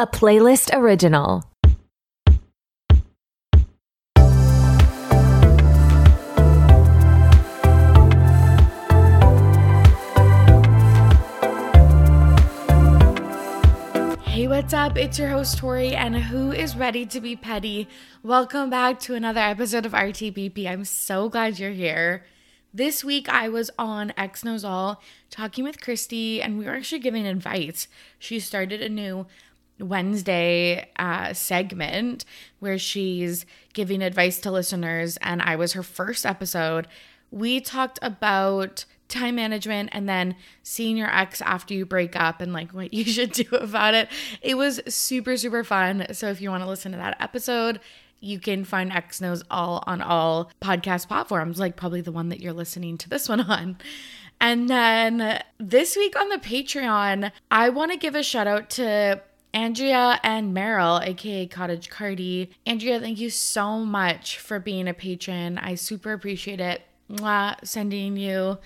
a Playlist original. Hey, what's up? It's your host, Tori, and who is ready to be petty? Welcome back to another episode of RTBP. I'm so glad you're here. This week, I was on Ex Knows All talking with Christy, and we were actually giving advice. She started a new Wednesday segment where she's giving advice to listeners, and I was her first episode. We talked about time management and then seeing your ex after you break up and like what you should do about it. It was super, super fun. So if you want to listen to that episode, you can find Ex Knows All on all podcast platforms, like probably the one that you're listening to this one on. And then this week on the Patreon, I want to give a shout out to Andrea and Meryl, aka Cottage Cardi. Andrea, thank you so much for being a patron. I super appreciate it. Sending you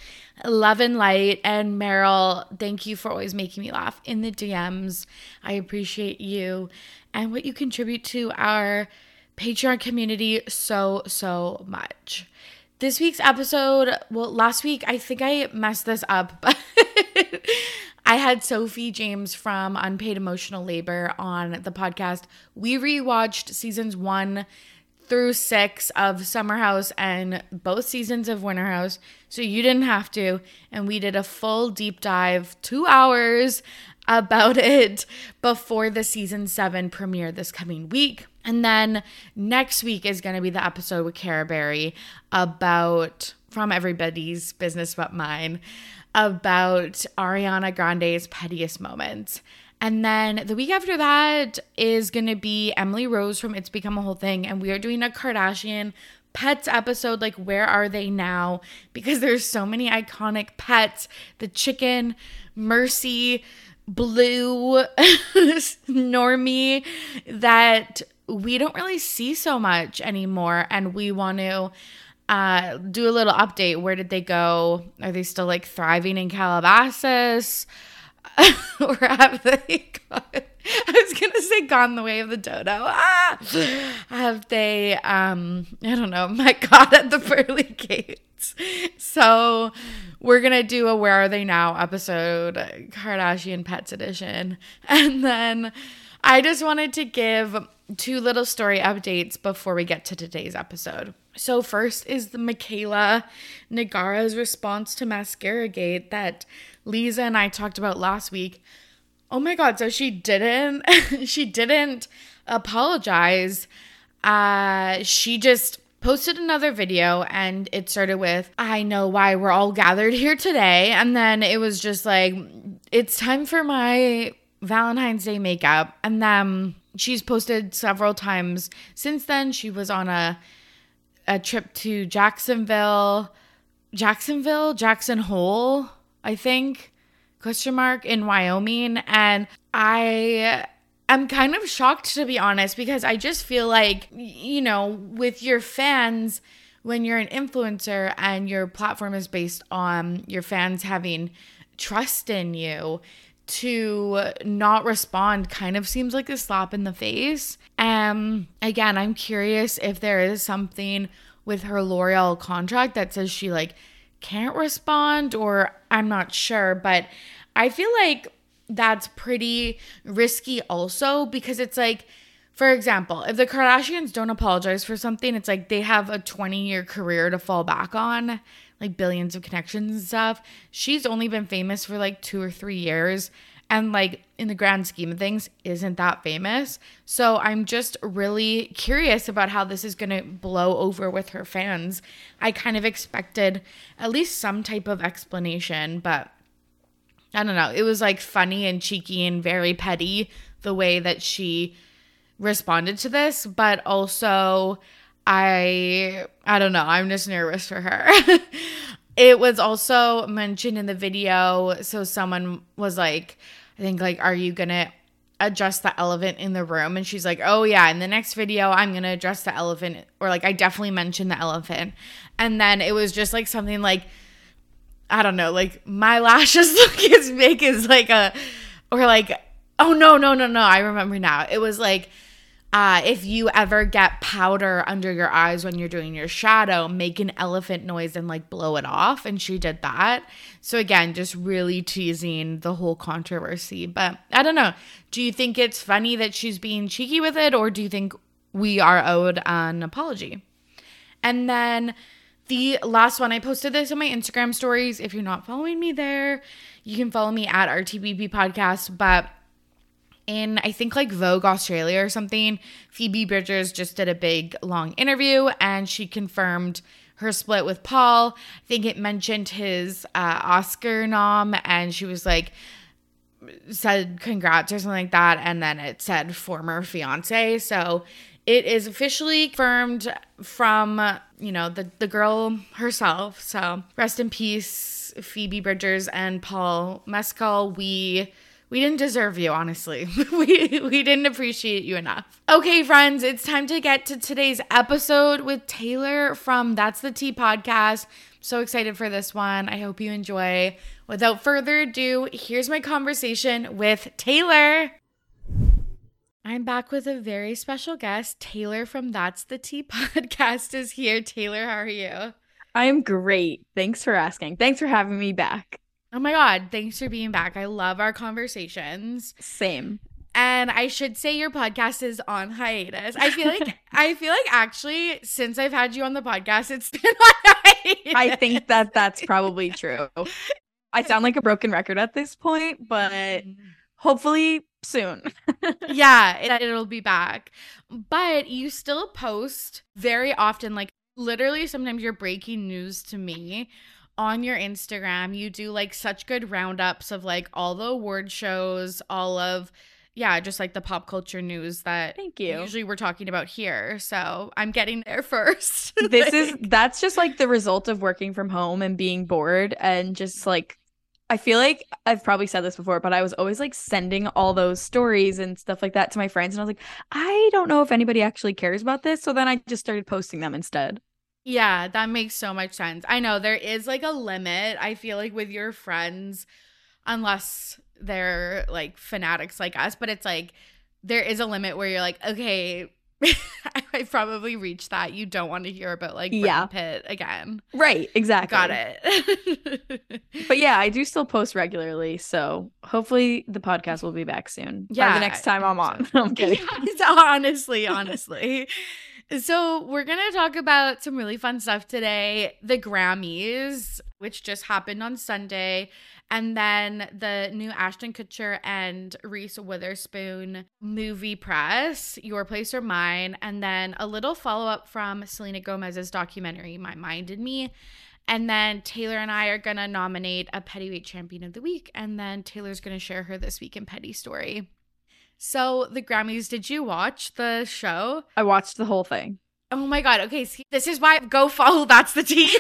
love and light. And Meryl, thank you for always making me laugh in the DMs. I appreciate you and what you contribute to our Patreon community so, so much. This week's episode, well, last week, I think I messed this up, but I had Sophie James from Unpaid Emotional Labor on the podcast. We rewatched seasons 1 through 6 of Summer House and both seasons of Winter House, so you didn't have to, and we did a full deep dive, 2 hours about it before the season 7 premiere this coming week. And then next week is going to be the episode with Cara Berry about From Everybody's Business But Mine, about Ariana Grande's pettiest moments. And then the week after that is going to be Emily Rose from It's Become a Whole Thing. And we are doing a Kardashian pets episode, like where are they now? Because there's so many iconic pets. The chicken, Mercy, Blue, Normie, that we don't really see so much anymore. And we want to do a little update. Where did they go? Are they still like thriving in Calabasas? Or have they gone? I was gonna say gone the way of the dodo. Have they? I don't know. My God, at the pearly gates. So we're gonna do a Where Are They Now episode, Kardashian Pets edition, and then I just wanted to give 2 little story updates before we get to today's episode. So first is the Michaela Nagara's response to Mascaragate that Lisa and I talked about last week. Oh my God, so she didn't apologize. She just posted another video and it started with, I know why we're all gathered here today. And then it was just like, it's time for my Valentine's Day makeup. And then she's posted several times since then. She was on a trip to Jackson Hole, I think, ? in Wyoming. And I am kind of shocked, to be honest, because I just feel like, you know, with your fans, when you're an influencer and your platform is based on your fans having trust in you, to not respond kind of seems like a slap in the face. Again, I'm curious if there is something with her L'Oreal contract that says she like can't respond, or I'm not sure, but I feel like that's pretty risky also, because it's like, for example, if the Kardashians don't apologize for something, it's like they have a 20-year career to fall back on, like billions of connections and stuff. She's only been famous for like 2 or 3 years, and like in the grand scheme of things isn't that famous. So I'm just really curious about how this is going to blow over with her fans. I kind of expected at least some type of explanation, but I don't know. It was like funny and cheeky and very petty the way that she responded to this, but also I don't know. I'm just nervous for her. It was also mentioned in the video. So someone was like, I think like, are you going to address the elephant in the room? And she's like, oh yeah, in the next video, I'm going to address the elephant. Or like, I definitely mentioned the elephant. And then it was just like something like, I don't know, like my lashes look as big as like a, or like Oh, no. I remember now. It was like, if you ever get powder under your eyes when you're doing your shadow, make an elephant noise and like blow it off. And she did that. So again, just really teasing the whole controversy. But I don't know. Do you think it's funny that she's being cheeky with it, or do you think we are owed an apology? And then the last one, I posted this on my Instagram stories. If you're not following me there, you can follow me at RTBP Podcast. But in, I think, like Vogue Australia or something, Phoebe Bridgers just did a big long interview and she confirmed her split with Paul. I think it mentioned his Oscar nom, and she was like, said congrats or something like that. And then it said former fiance. So it is officially confirmed from, you know, the girl herself. So rest in peace, Phoebe Bridgers and Paul Mescal. We didn't deserve you, honestly. We didn't appreciate you enough. Okay, friends, it's time to get to today's episode with Taylor from That's The Tea Podcast. I'm so excited for this one. I hope you enjoy. Without further ado, here's my conversation with Taylor. I'm back with a very special guest. Taylor from That's The Tea Podcast is here. Taylor, how are you? I'm great. Thanks for asking. Thanks for having me back. Oh my God, thanks for being back. I love our conversations. Same. And I should say your podcast is on hiatus. I feel like actually since I've had you on the podcast, it's been on hiatus. I think that's probably true. I sound like a broken record at this point, but hopefully soon. Yeah, it'll be back. But you still post very often, like literally sometimes you're breaking news to me. On your Instagram, you do like such good roundups of like all the award shows, all of, yeah, just like the pop culture news that Thank you. Usually we're talking about here. So I'm getting there first. That's just like the result of working from home and being bored, and just like, I feel like I've probably said this before, but I was always like sending all those stories and stuff like that to my friends. And I was like, I don't know if anybody actually cares about this. So then I just started posting them instead. Yeah, that makes so much sense. I know there is like a limit, I feel like, with your friends, unless they're like fanatics like us, but it's like there is a limit where you're like, okay, I probably reached that. You don't want to hear about like Brad Pitt again. Right, exactly. Got it. But yeah, I do still post regularly, so hopefully the podcast will be back soon. Yeah. By the next time I'm on. I'm kidding. Honestly. So we're going to talk about some really fun stuff today. The Grammys, which just happened on Sunday, and then the new Ashton Kutcher and Reese Witherspoon movie press, Your Place or Mine, and then a little follow-up from Selena Gomez's documentary, My Mind and Me. And then Taylor and I are going to nominate a Pettyweight Champion of the Week, and then Taylor's going to share her This Week in Petty story. So the Grammys, did you watch the show? I watched the whole thing. Oh my God. Okay. See, this is why go follow That's The Tea.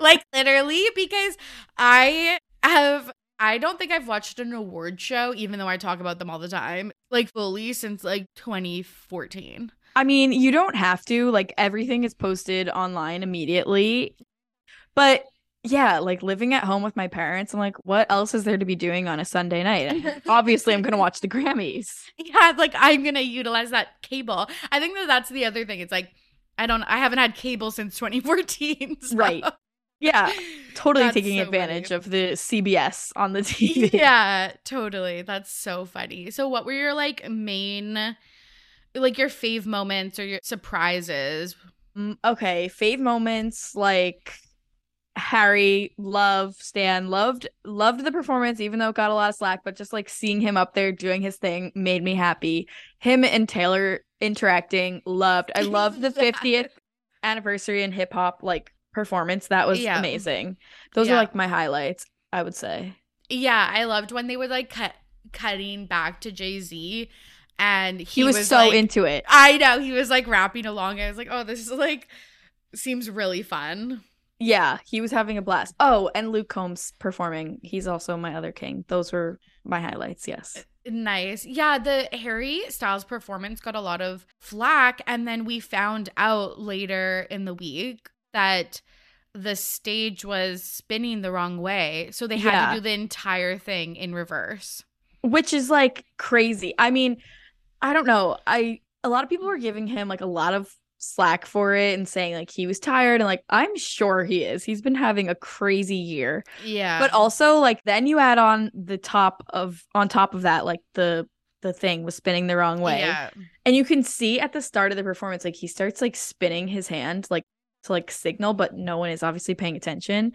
Like literally, because I don't think I've watched an award show, even though I talk about them all the time, like fully since like 2014. I mean, you don't have to, like everything is posted online immediately, but yeah, like living at home with my parents, I'm like, what else is there to be doing on a Sunday night? Obviously, I'm going to watch the Grammys. Yeah, like I'm going to utilize that cable. I think that's the other thing. It's like, I haven't had cable since 2014. So. Right. Yeah, totally taking advantage of the CBS on the TV. Yeah, totally. That's so funny. So what were your like main, like your fave moments or your surprises? Okay, fave moments like... Harry, loved the performance, even though it got a lot of slack, but just like seeing him up there doing his thing made me happy. Him and Taylor interacting, I loved the 50th anniversary in hip hop like performance. That was amazing. Those are like my highlights, I would say. Yeah, I loved when they would like cutting back to Jay-Z. And he was so like, into it. I know, he was like rapping along. I was like, oh, this is like seems really fun. Yeah, he was having a blast. Oh, and Luke Combs performing. He's also my other king. Those were my highlights, yes. Nice. Yeah, the Harry Styles performance got a lot of flack, and then we found out later in the week that the stage was spinning the wrong way, so they had to do the entire thing in reverse. which is like crazy. I mean, I don't know. A lot of people were giving him like a lot of slack for it and saying like he was tired, and like I'm sure he is. He's been having a crazy year. Yeah. But also like then you add on top of that like the thing was spinning the wrong way. Yeah. And you can see at the start of the performance like he starts like spinning his hand like to like signal, but no one is obviously paying attention.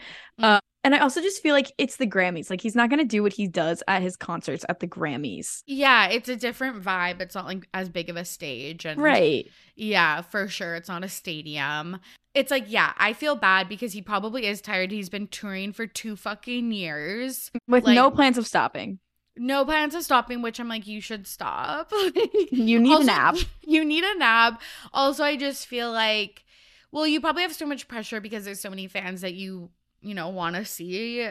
And I also just feel like it's the Grammys. Like, he's not going to do what he does at his concerts at the Grammys. Yeah, it's a different vibe. It's not, like, as big of a stage. And right. Yeah, for sure. It's not a stadium. It's like, yeah, I feel bad because he probably is tired. He's been touring for 2 fucking years. With like, no plans of stopping. No plans of stopping, which I'm like, you should stop. You need a nap. You need a nap. Also, I just feel like, well, you probably have so much pressure because there's so many fans that you know, want to see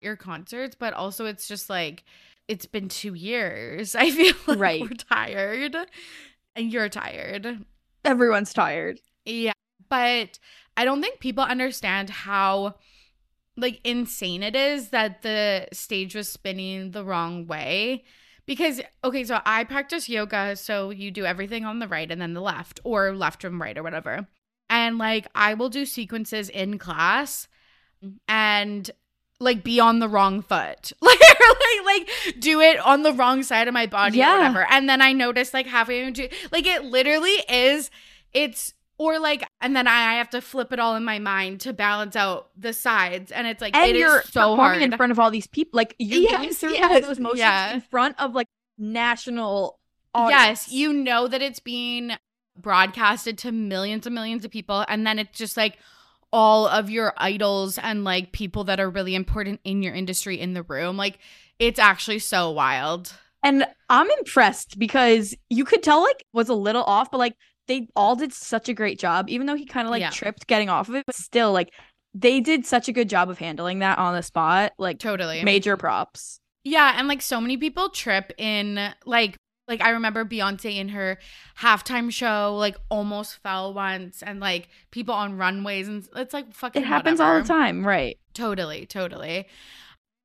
your concerts, but also it's just like, it's been 2 years. I feel like right. We're tired and you're tired. Everyone's tired. Yeah. But I don't think people understand how like insane it is that the stage was spinning the wrong way. Because, okay, so I practice yoga. So you do everything on the right and then the left, or left and right or whatever. And like, I will do sequences in class and like be on the wrong foot like do it on the wrong side of my body yeah. or whatever, and then I notice like halfway into like it literally is it's or like, and then I have to flip it all in my mind to balance out the sides, and it's like, and it you're is so hard in front of all these people, like you yes, through yes, those motions yes. in front of like national audience. Yes, you know that it's being broadcasted to millions and millions of people, and then it's just like all of your idols and like people that are really important in your industry in the room. Like, it's actually so wild. And I'm impressed because you could tell like was a little off, but like they all did such a great job, even though he kind of like yeah. tripped getting off of it, but still like they did such a good job of handling that on the spot. Like, totally major props. Yeah. And like so many people trip in like I remember Beyonce in her halftime show, like almost fell once, and like people on runways, and it's like fucking it happens whatever. All the time, right? Totally, totally.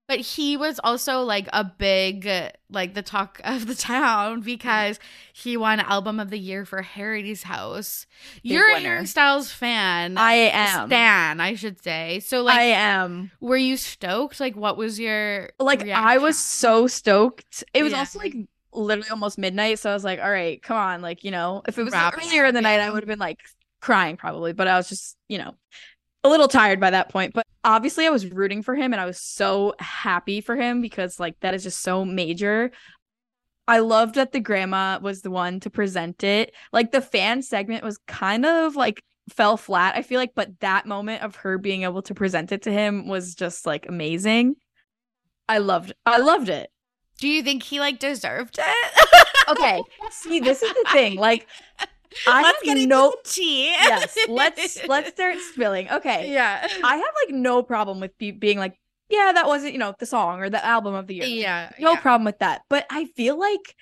But he was also like a big, like the talk of the town because he won Album of the Year for Harry's House. Big You're winner. A Harry Styles fan. I am. Stan, I should say. So like, I am. Were you stoked? Like, what was your like? Reaction? I was so stoked. It was yeah. also like. Literally almost midnight, so I was like, all right, come on, like, you know, if it was like, earlier in the night I would have been like crying probably, but I was just, you know, a little tired by that point. But obviously I was rooting for him and I was so happy for him because like that is just so major. I loved that the grandma was the one to present it. Like the fan segment was kind of like fell flat, I feel like, but that moment of her being able to present it to him was just like amazing. I loved it. Do you think he, like, deserved it? Okay. See, this is the thing. Like, I let's have no tea. Yes. Let's start spilling. Okay. Yeah. I have, like, no problem with being like, yeah, that wasn't, you know, the song or the album of the year. Yeah. No problem with that. But I feel like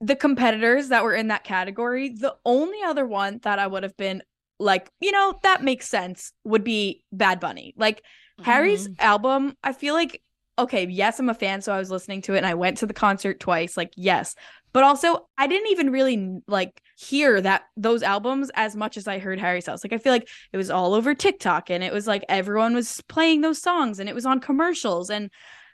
the competitors that were in that category, the only other one that I would have been like, you know, that makes sense would be Bad Bunny. Like, Harry's album, I feel like, okay, yes, I'm a fan, so I was listening to it and I went to the concert twice, like, yes. But also, I didn't even really, like, hear that those albums as much as I heard Harry Styles. Like, I feel like it was all over TikTok and it was, like, everyone was playing those songs and it was on commercials. And,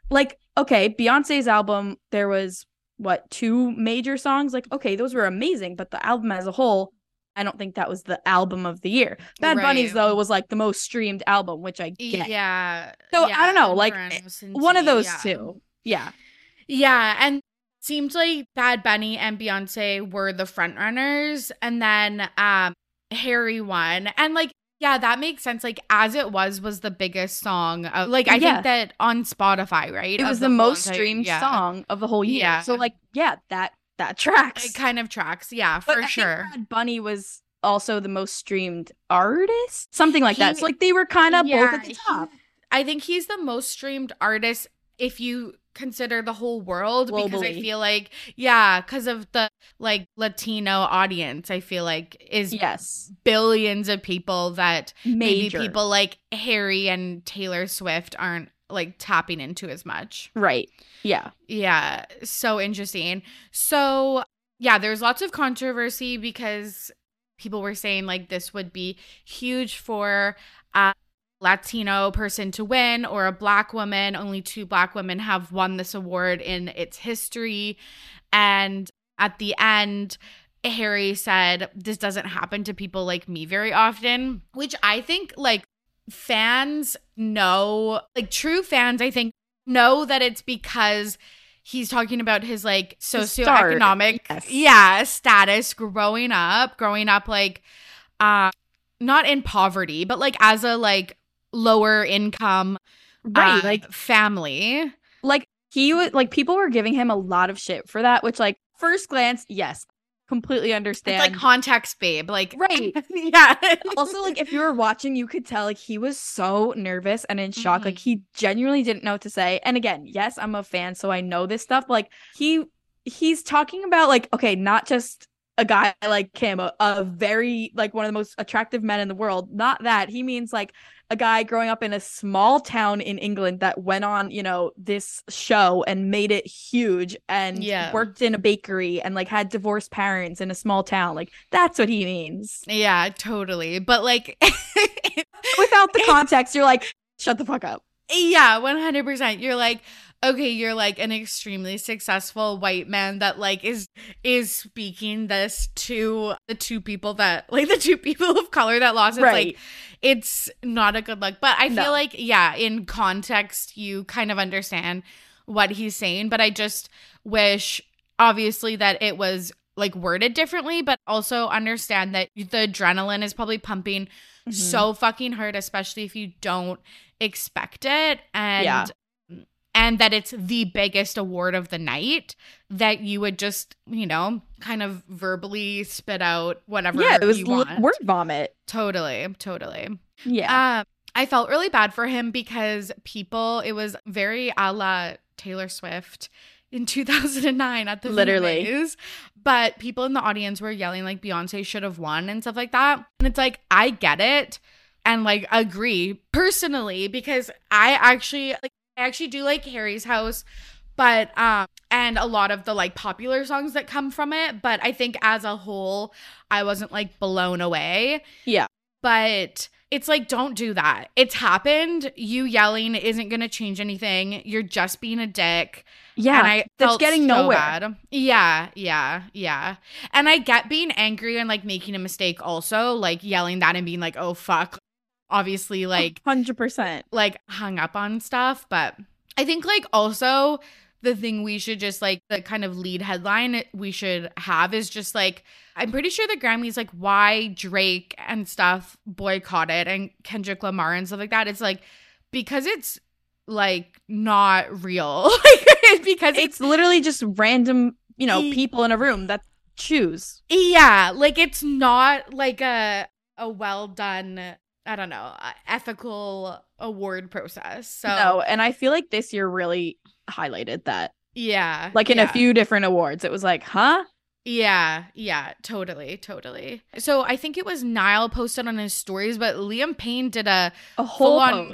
like, okay, Beyonce's album, there was, what, 2 major songs? Like, okay, those were amazing, but the album as a whole, I don't think that was the album of the year. Bad right. Bunny's, though, was, like, the most streamed album, which I get. Yeah. So, yeah, I don't know, like, one of those yeah. two. Yeah. Yeah, and it seems like Bad Bunny and Beyonce were the front runners, and then Harry won. And, like, yeah, that makes sense. Like, As It Was the biggest song. Like, I think that on Spotify, right? It was the most streamed song of the whole year. Yeah. So, like, yeah, that tracks. It kind of tracks, yeah, but for sure. Bad Bunny was also the most streamed artist, something like that. So like they were kind of both at the top. I think he's the most streamed artist if you consider the whole world globally. Because I feel like, yeah, because of the like Latino audience, I feel like is billions of people that maybe people like Harry and Taylor Swift aren't like tapping into as much. Right. Yeah. Yeah. So interesting. So yeah, there's lots of controversy because people were saying like this would be huge for a Latino person to win or a black woman. Only two black women have won this award in its history. And at the end, Harry said, this doesn't happen to people like me very often, which I think like fans know, like true fans, I think, know that it's because he's talking about his like socioeconomic status growing up like not in poverty, but like as a like lower income like family. Like he was like people were giving him a lot of shit for that, which like first glance, yes, completely understand. It's like context, babe. Like right. Yeah. Also, like if you were watching, you could tell like he was so nervous and in shock. Mm-hmm. Like he genuinely didn't know what to say. And again, yes, I'm a fan, so I know this stuff. But, like he's talking about like, okay, not just a guy like Kim, a very like one of the most attractive men in the world. Not that. He means like a guy growing up in a small town in England that went on, you know, this show and made it huge and worked in a bakery and like had divorced parents in a small town. Like that's what he means. Yeah, totally. But like without the context, you're like, shut the fuck up. Yeah, 100%. You're like, okay, you're like an extremely successful white man that like is speaking this to the two people of color that lost. It's like, it's not a good look. But I feel like, yeah, in context, you kind of understand what he's saying. But I just wish, obviously, that it was like worded differently, but also understand that the adrenaline is probably pumping so fucking hard, especially if you don't expect it. And and that it's the biggest award of the night, that you would just, you know, kind of verbally spit out whatever it was you want. Yeah, it was word vomit. Totally. Yeah. I felt really bad for him because it was very a la Taylor Swift in 2009 at the Grammys. But people in the audience were yelling like Beyonce should have won and stuff like that. And it's like, I get it and like agree personally because I actually do like Harry's House, but and a lot of the like popular songs that come from it. But I think as a whole, I wasn't like blown away. Yeah. But it's like, don't do that. It's happened. You yelling isn't going to change anything. You're just being a dick. Yeah. And that's getting so nowhere. Bad. Yeah. And I get being angry and like making a mistake also, like yelling that and being like, oh, fuck. Obviously, like 100% like hung up on stuff. But I think like also the thing we should just like the kind of lead headline we should have is just like, I'm pretty sure the Grammys, like why Drake and stuff boycotted and Kendrick Lamar and stuff like that. It's like because it's like not real. Because it's literally just random, you know, people in a room that choose. Yeah, like it's not like a well done, I don't know, ethical award process. So no, and I feel like this year really highlighted that. Yeah. Like in a few different awards, it was like, huh? Yeah, totally. So I think it was Niall posted on his stories, but Liam Payne did a whole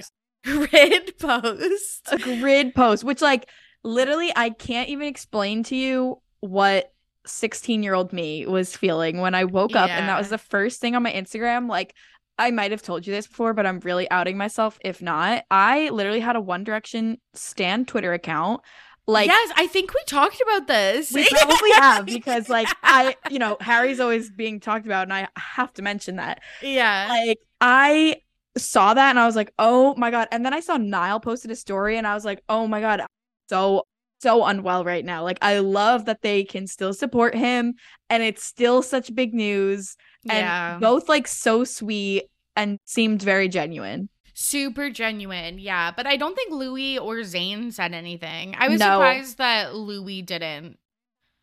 grid post, which like literally I can't even explain to you what 16-year-old me was feeling when I woke up and that was the first thing on my Instagram. Like, I might have told you this before, but I'm really outing myself if not. I literally had a One Direction stan Twitter account. Like, yes, I think we talked about this. We probably have because like I, you know, Harry's always being talked about and I have to mention that. Yeah. Like I saw that and I was like, oh my God. And then I saw Niall posted a story and I was like, oh my God, I'm so unwell right now. Like I love that they can still support him and it's still such big news. And both like so sweet and seemed very genuine. Super genuine, yeah. But I don't think Louis or Zayn said anything. I was surprised that Louis didn't.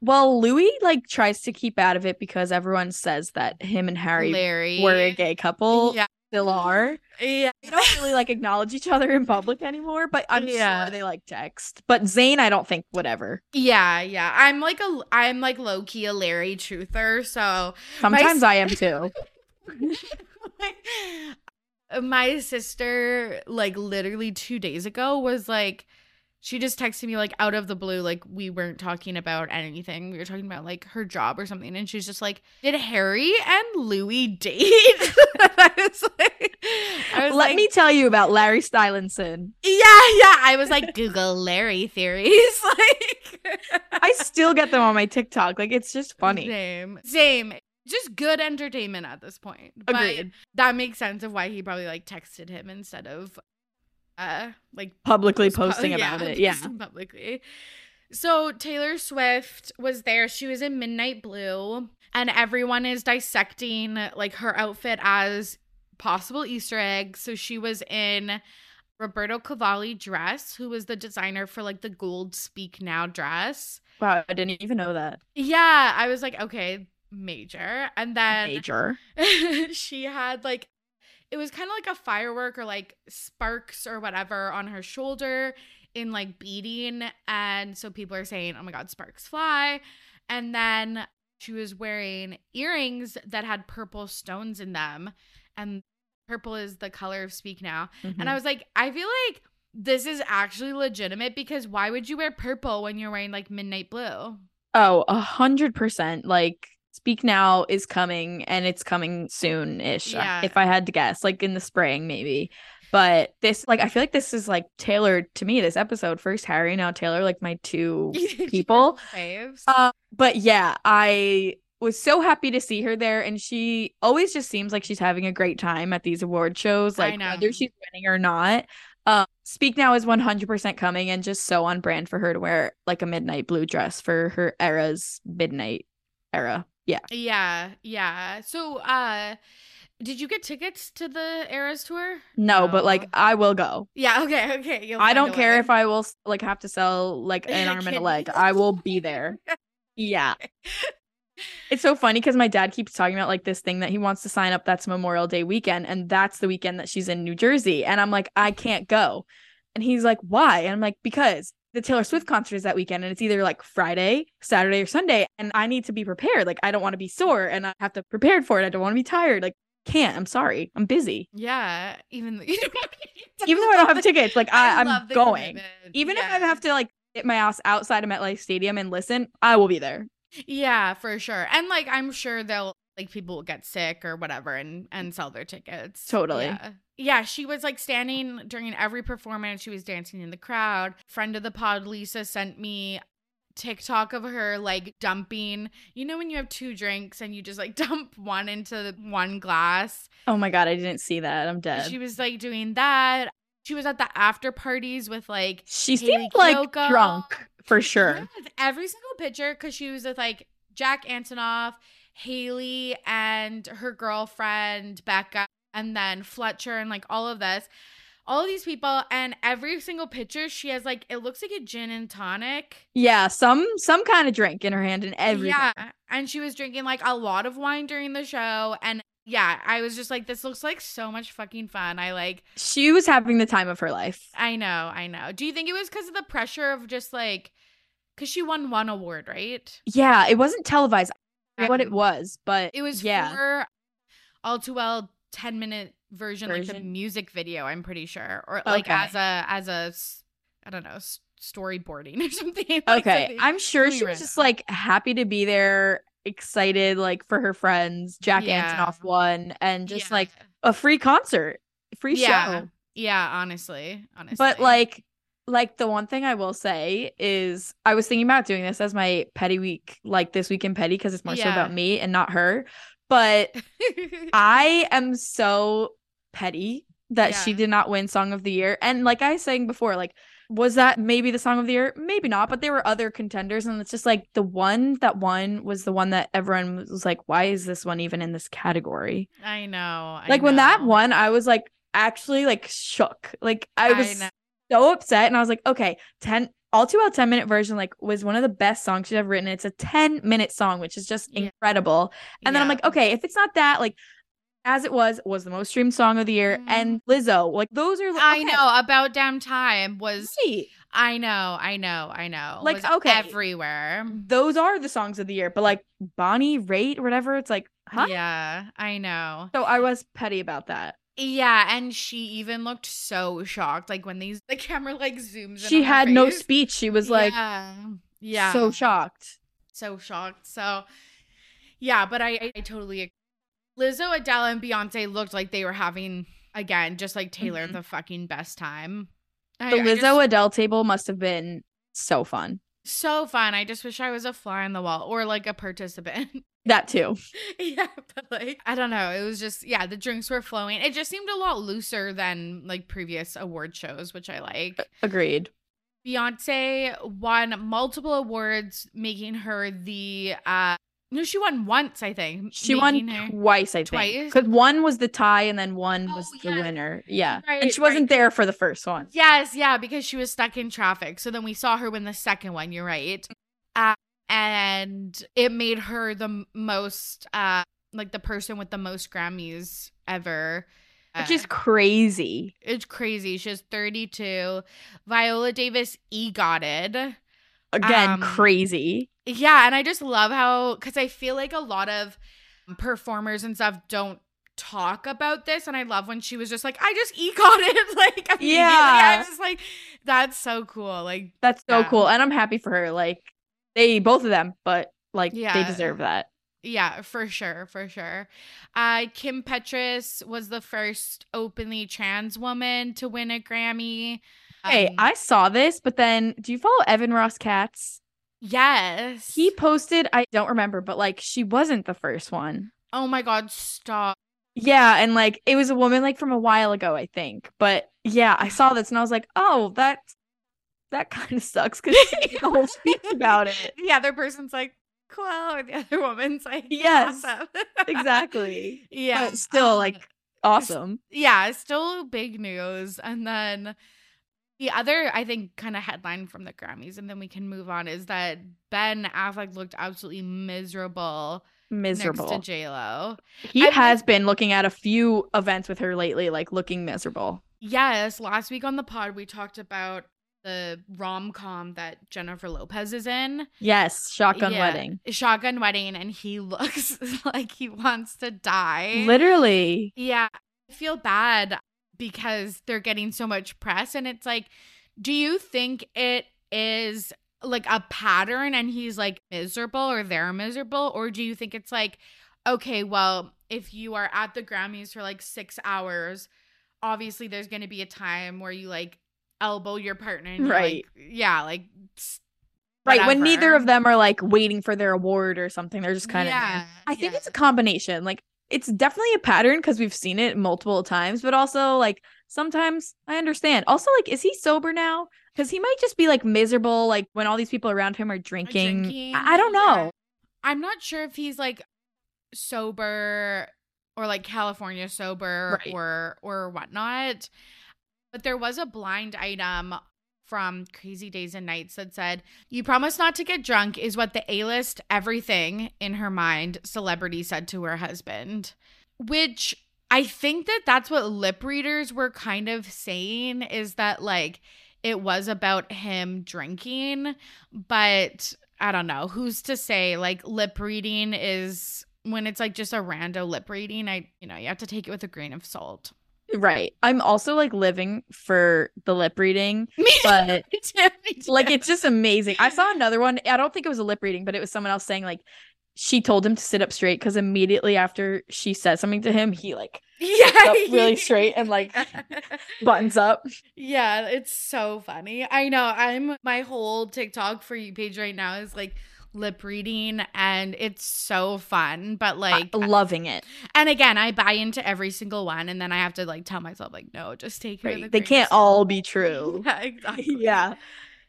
Well, Louis like tries to keep out of it because everyone says that him and Harry were a gay couple. Yeah. Still are. Yeah. They don't really like acknowledge each other in public anymore, but I'm sure they like text. But Zayn, I don't think would ever. Yeah. I'm like low key a Larry truther, so sometimes I am too. my sister, like, literally 2 days ago was like, she just texted me, like, out of the blue, like, we weren't talking about anything. We were talking about, like, her job or something. And she's just like, did Harry and Louis date? I was Let me tell you about Larry Stylinson. Yeah, yeah. I was like, Google Larry theories. Like, I still get them on my TikTok. Like, it's just funny. Same. Just good entertainment at this point. Agreed. But that makes sense of why he probably, like, texted him instead of... like publicly posting about it. Yeah, publicly. So Taylor Swift was there. She was in midnight blue, and everyone is dissecting, like, her outfit as possible Easter eggs. So she was in Roberto Cavalli dress, who was the designer for, like, the gold Speak Now dress. Wow, I didn't even know that. Yeah, I was like, okay, major. And then she had, like, it was kind of like a firework or, like, sparks or whatever on her shoulder in, like, beading. And so people are saying, oh, my God, sparks fly. And then she was wearing earrings that had purple stones in them. And purple is the color of Speak Now. Mm-hmm. And I was like, I feel like this is actually legitimate, because why would you wear purple when you're wearing, like, midnight blue? Oh, 100%. Like, Speak Now is coming, and it's coming soon-ish. Yeah. If I had to guess, like, in the spring, maybe. But this, like, I feel like this is, like, tailored to me, this episode. First Harry, now Taylor, like, my two people. But yeah, I was so happy to see her there, and she always just seems like she's having a great time at these award shows, like, whether she's winning or not. Speak Now is 100% coming, and just so on brand for her to wear, like, a midnight blue dress for her era's midnight era. Yeah. So, did you get tickets to the Eras tour? No, but, like, I will go. Yeah, okay. I don't care if I will, like, have to sell, like, an arm and a leg. I will be there. Yeah. It's so funny because my dad keeps talking about, like, this thing that he wants to sign up. That's Memorial Day weekend, and that's the weekend that she's in New Jersey. And I'm like, I can't go. And he's like, why? And I'm like, because the Taylor Swift concert is that weekend, and it's either, like, Friday, Saturday, or Sunday, and I need to be prepared. Like, I don't want to be sore, and I have to be prepared for it. I don't want to be tired. Like, can't. I'm sorry. I'm busy. Yeah. Even though I don't have tickets, like, I'm going. Commitment. Even if I have to, like, get my ass outside of MetLife Stadium and listen, I will be there. Yeah, for sure. And, like, I'm sure they'll, like, people will get sick or whatever and sell their tickets. Totally. Yeah, she was, like, standing during every performance. She was dancing in the crowd. Friend of the pod, Lisa, sent me TikTok of her, like, dumping. You know when you have two drinks and you just, like, dump one into one glass? Oh, my God. I didn't see that. I'm dead. She was, like, doing that. She was at the after parties with, like, she seemed, like, drunk for sure. Every single picture, because she was with, like, Jack Antonoff, Haley, and her girlfriend, Becca. And then Fletcher and, like, all of these people, and every single picture she has, like, it looks like a gin and tonic. Yeah, some kind of drink in her hand and everything. Yeah, and she was drinking, like, a lot of wine during the show, and yeah, I was just like, this looks like so much fucking fun. She was having the time of her life. I know. Do you think it was because of the pressure of just, like, because she won one award, right? Yeah, it wasn't televised. I forget what it was, but it was for All Too Well. 10-minute version, like the music video, I'm pretty sure, or like as a I don't know, storyboarding or something. Like, okay, I'm sure she was just like happy to be there, excited, like, for her friends. Jack Antonoff won, and just like a free concert, free show. Yeah, honestly, but like the one thing I will say is I was thinking about doing this as my petty week, like this week in petty, because it's more so about me and not her. But I am so petty that she did not win Song of the Year. And like I was saying before, like, was that maybe the Song of the Year? Maybe not. But there were other contenders. And it's just like the one that won was the one that everyone was like, why is this one even in this category? I know. When that won, I was like actually like shook. Like I was so upset. And I was like, okay, All Too Well 10-minute version, like, was one of the best songs she's ever written. It's a 10-minute song, which is just incredible. And then I'm like, okay, if it's not that, like, as it was the most streamed song of the year. And Lizzo, like, those are, like, I know, About Damn Time was, right. I know. Like, everywhere. Those are the songs of the year. But, like, Bonnie Raitt or whatever, it's like, huh? Yeah, I know. So I was petty about that. Yeah, and she even looked so shocked. Like when the camera like zooms in. She had no speech. She was like, yeah, so shocked. So shocked. So yeah, but I totally agree. Lizzo, Adele, and Beyonce looked like they were having, again, just like Taylor, the fucking best time. The Lizzo Adele table must have been so fun. So fun. I just wish I was a fly on the wall or like a participant. That too. Yeah, but like, I don't know. It was just, yeah, the drinks were flowing. It just seemed a lot looser than like previous award shows, which I like. Agreed. Beyonce won multiple awards, making her the, no, she won once, I think. She won twice, I think. Because one was the tie and then one was the winner. Yeah. Right, and she wasn't there for the first one. Yes, yeah, because she was stuck in traffic. So then we saw her win the second one. You're right. And it made her the most, like the person with the most Grammys ever. Which is crazy. It's crazy. She's 32. Viola Davis EGOTed. Again, crazy. Yeah, and I just love how, because I feel like a lot of performers and stuff don't talk about this, and I love when she was just like, I just EGOTed, like, immediately. Yeah. I was just like, that's so cool. Like, that's so cool, and I'm happy for her. Like, they, both of them, but, like, they deserve that. Yeah, for sure, for sure. Kim Petras was the first openly trans woman to win a Grammy. Hey, I saw this, but then, do you follow Evan Ross Katz? Yes. He posted, I don't remember, but like she wasn't the first one. Oh my God, stop. Yeah, and like it was a woman like from a while ago, I think. But yeah, I saw this and I was like, oh, that kind of sucks because she did the whole speech about it. The other person's like, cool, or the other woman's like, yes, awesome. Exactly. Yeah. But still like awesome. Yeah, still big news. And then the other, I think, kind of headline from the Grammys, and then we can move on, is that Ben Affleck looked absolutely miserable. Next to J-Lo. He has been looking at a few events with her lately, like looking miserable. Yes. Last week on the pod, we talked about the rom-com that Jennifer Lopez is in. Yes. Shotgun Wedding. And he looks like he wants to die. Literally. Yeah. I feel bad because they're getting so much press, and it's like, do you think it is like a pattern and he's like miserable, or they're miserable, or do you think it's like, okay, well, if you are at the Grammys for like 6 hours, obviously there's going to be a time where you like elbow your partner and right, like, yeah, like whatever. Right, when neither of them are like waiting for their award or something, they're just kind of, yeah, I think it's a combination. Like, it's definitely a pattern because we've seen it multiple times, but also like sometimes I understand. Also, like, is he sober now? Because he might just be like miserable, like when all these people around him are drinking. I don't know. I'm not sure if he's like sober or like California sober, right, or whatnot. But there was a blind item from Crazy Days and Nights that said, you promise not to get drunk is what the A-list everything in her mind celebrity said to her husband, which I think that's what lip readers were kind of saying, is that like it was about him drinking, but I don't know, who's to say, like, lip reading is when it's like just a rando lip reading. You have to take it with a grain of salt. Right. I'm also like living for the lip reading, but me too. Like, it's just amazing. I saw another one. I don't think it was a lip reading, but it was someone else saying like she told him to sit up straight because immediately after she said something to him, he like sits up really straight and like buttons up. Yeah, it's so funny. I know. My whole TikTok For You page right now is like lip reading, and it's so fun, but like loving it. And again, I buy into every single one, and then I have to like tell myself like, no, just take care of the they can't all be true. Yeah, exactly. Yeah,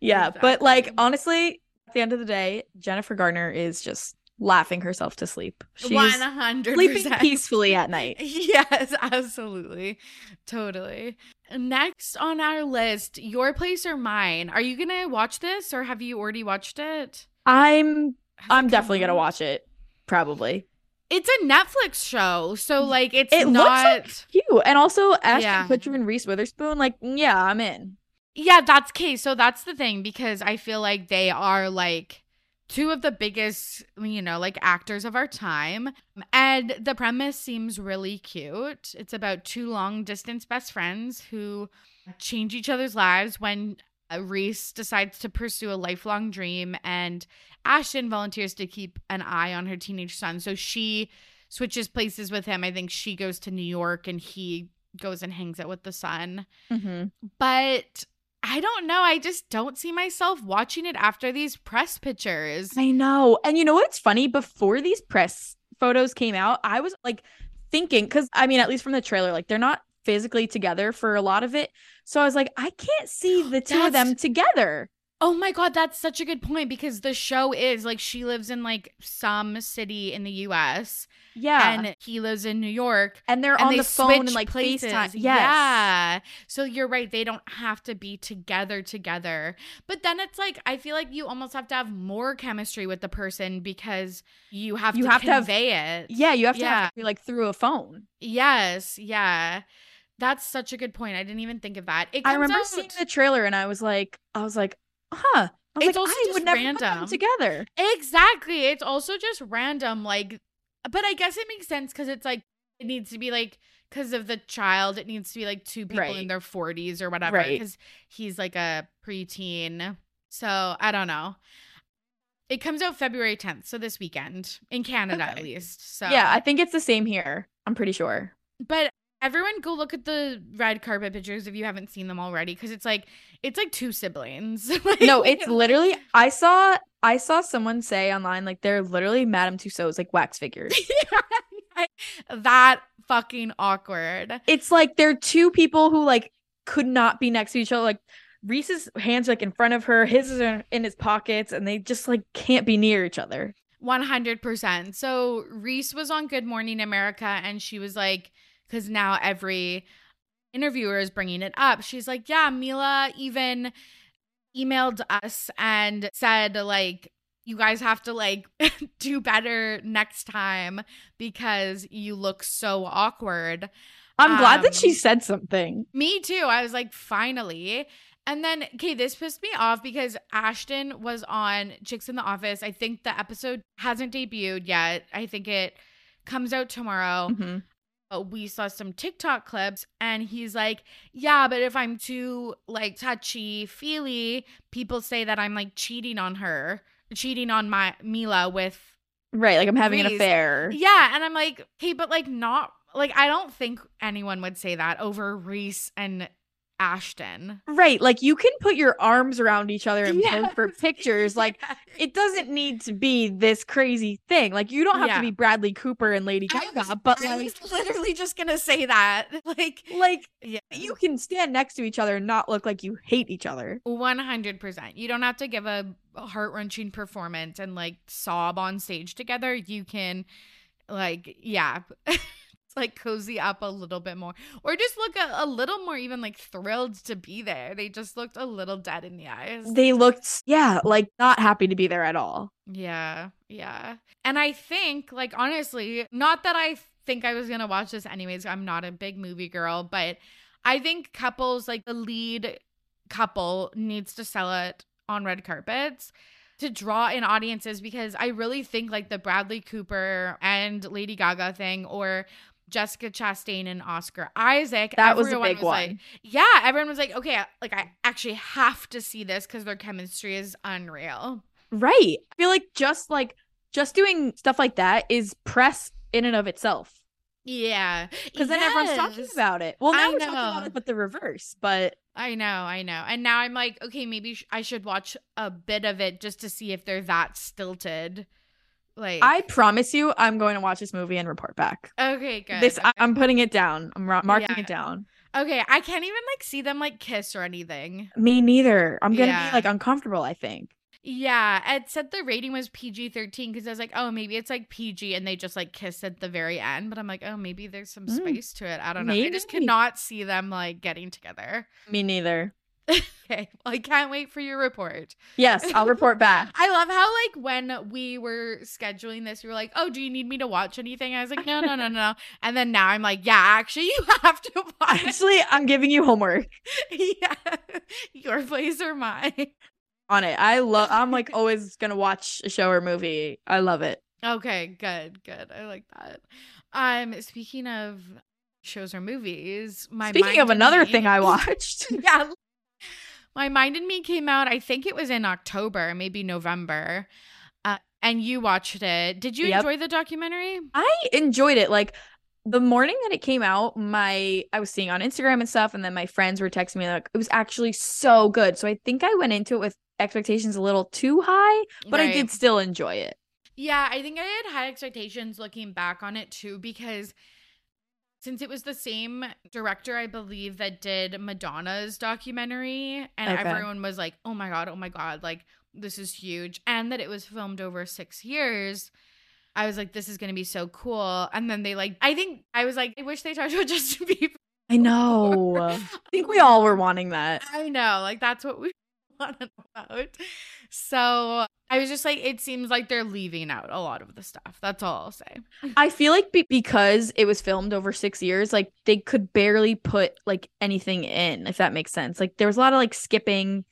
exactly. But like honestly, at the end of the day, Jennifer Garner is just laughing herself to sleep. She's 100% sleeping peacefully at night. Yes, absolutely, totally. Next on our list, Your Place or Mine. Are you gonna watch this, or have you already watched it? I'm definitely gonna watch it. Probably. It's a Netflix show, so like it looks like cute, and also Ashton Kutcher and Reese Witherspoon. Like, yeah, I'm in. Yeah, that's the thing, because I feel like they are like two of the biggest, you know, like actors of our time. And the premise seems really cute. It's about two long distance best friends who change each other's lives when Reese decides to pursue a lifelong dream and Ashton volunteers to keep an eye on her teenage son. So she switches places with him. I think she goes to New York and he goes and hangs out with the son. Mm-hmm. But I don't know. I just don't see myself watching it after these press pictures. I know. And you know what's funny? Before these press photos came out, I was like thinking, because I mean, at least from the trailer, like they're not physically together for a lot of it. So I was like, I can't see the two of them together. Oh my God, that's such a good point, because the show is like she lives in like some city in the US. Yeah. And he lives in New York. And they're on the phone and like FaceTime. Yes. Yeah. So you're right. They don't have to be together. But then it's like, I feel like you almost have to have more chemistry with the person because you have to convey it. Yeah. You have to have it like through a phone. Yes. Yeah. That's such a good point. I didn't even think of that. I remember seeing the trailer and I was like, huh. It's also just random together. Exactly. It's also just random. Like, but I guess it makes sense because it's like it needs to be like because of the child. It needs to be like two people in their 40s or whatever because he's like a preteen. So I don't know. It comes out February 10th. So this weekend in Canada, at least. So yeah, I think it's the same here. I'm pretty sure. But everyone go look at the red carpet pictures if you haven't seen them already, because it's like two siblings. Like, no, it's literally I saw someone say online like they're literally Madame Tussauds, like wax figures. Yeah, that fucking awkward. It's like they're two people who like could not be next to each other. Like Reese's hands are, like in front of her, his are in his pockets, and they just like can't be near each other. 100%. So Reese was on Good Morning America, and she was like, because now every interviewer is bringing it up. She's like, yeah, Mila even emailed us and said, like, you guys have to, like, do better next time because you look so awkward. I'm glad that she said something. Me too. I was like, finally. And then, okay, this pissed me off because Ashton was on Chicks in the Office. I think the episode hasn't debuted yet. I think it comes out tomorrow. Mm-hmm. But we saw some TikTok clips and he's like, yeah, but if I'm too like touchy feely, people say that I'm like cheating on Mila with. Right. Like I'm having an affair. Yeah. And I'm like, hey, but like not like I don't think anyone would say that over Reese and Ashton. Right. Like you can put your arms around each other and pose for pictures. Like it doesn't need to be this crazy thing. Like you don't have to be Bradley Cooper and Lady Gaga, but like, I was literally just going to say that. Like you can stand next to each other and not look like you hate each other. 100%. You don't have to give a heart-wrenching performance and like sob on stage together. You can like, yeah. Like cozy up a little bit more or just look a little more even like thrilled to be there. They just looked a little dead in the eyes. They looked like not happy to be there at all. Yeah And I think like honestly, not that I think I was gonna watch this anyways, I'm not a big movie girl, but I think couples like the lead couple needs to sell it on red carpets to draw in audiences, because I really think like the Bradley Cooper and Lady Gaga thing or Jessica Chastain and Oscar Isaac. That was a big one. Like, yeah, everyone was like, okay, like I actually have to see this because their chemistry is unreal. Right. I feel like just doing stuff like that is press in and of itself. Yeah. Because then everyone's talking about it. Well, now we're talking about it, but the reverse. But I know. And now I'm like, okay, maybe I should watch a bit of it just to see if they're that stilted. Like, I promise you, I'm going to watch this movie and report back. Okay, good. I'm putting it down. I'm marking it down. Okay, I can't even like see them like kiss or anything. Me neither. I'm gonna be like uncomfortable, I think. Yeah, it said the rating was PG-13 because I was like, oh, maybe it's like PG and they just like kiss at the very end. But I'm like, oh, maybe there's some space to it. I don't know. Maybe. I just cannot see them like getting together. Me neither. Okay, well, I can't wait for your report. Yes, I'll report back. I love how like when we were scheduling this, we were like, oh, do you need me to watch anything? I was like, no. And then now I'm like, yeah, actually you have to watch. Actually, I'm giving you homework. Yeah, Your Place or Mine. on it. I'm like always gonna watch a show or movie. I love it. Okay, good. I like that. Speaking of shows or movies, speaking of another thing I watched. Yeah. My Mind and Me came out, I think it was in October, maybe November. And you watched it. Did you enjoy the documentary? I enjoyed it. Like the morning that it came out, I was seeing on Instagram and stuff, and then my friends were texting me like it was actually so good. So I think I went into it with expectations a little too high, but right. I did still enjoy it. Yeah, I think I had high expectations looking back on it too, because since it was the same director, I believe, that did Madonna's documentary, and everyone was like, oh my God, like this is huge. And that it was filmed over 6 years. I was like, this is going to be so cool. And then I wish they talked about Justin Bieber. I know. I think we all were wanting that. I know. Like that's what we wanted about. So I was just like, it seems like they're leaving out a lot of the stuff. That's all I'll say. I feel like because it was filmed over 6 years, like they could barely put like anything in, if that makes sense. Like there was a lot of like skipping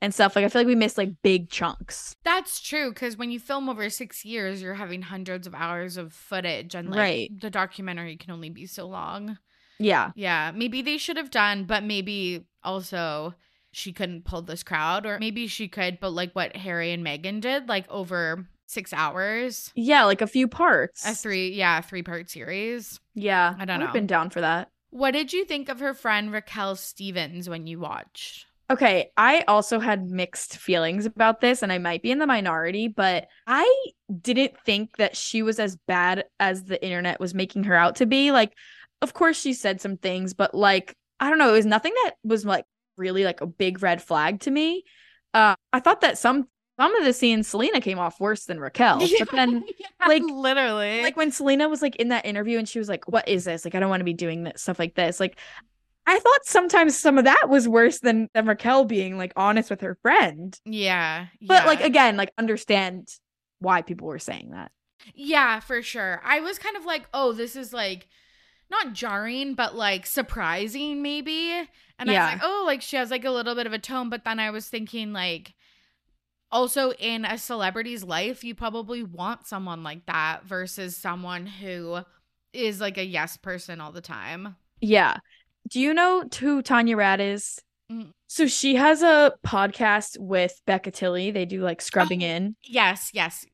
and stuff. Like I feel like we missed like big chunks. That's true, because when you film over 6 years, you're having hundreds of hours of footage, and like the documentary can only be so long. Yeah. Yeah. Maybe they should have done, but maybe also she couldn't pull this crowd, or maybe she could, but like what Harry and Meghan did, like over 6 hours. Yeah, like a few parts. A three-part series. Yeah. I don't know. I've been down for that. What did you think of her friend Raquel Stevens when you watched? Okay, I also had mixed feelings about this, and I might be in the minority, but I didn't think that she was as bad as the internet was making her out to be. Like, of course she said some things, but like, I don't know, it was nothing that was like really like a big red flag to me. I thought that some of the scenes Selena came off worse than Raquel. But then like literally, like when Selena was like in that interview and she was like, what is this? Like, I don't want to be doing this, stuff like this. Like, I thought sometimes some of that was worse than Raquel being like honest with her friend. Yeah. But like, again, like understand why people were saying that. Yeah, for sure. I was kind of like, oh, this is like not jarring, but like surprising maybe. And I was like, oh, like she has like a little bit of a tone. But then I was thinking like also in a celebrity's life, you probably want someone like that versus someone who is like a yes person all the time. Yeah. Do you know who Tanya Rad is? Mm. So she has a podcast with Becca Tilley. They do like Scrubbing In. Yes. Yes,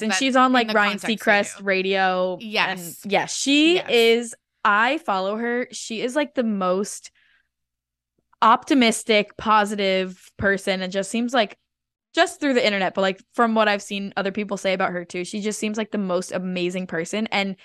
and she's on like Ryan Seacrest radio. Yes. And she is. I follow her. She is like the most optimistic, positive person, and just seems like, just through the internet, but like from what I've seen other people say about her too, she just seems like the most amazing person. And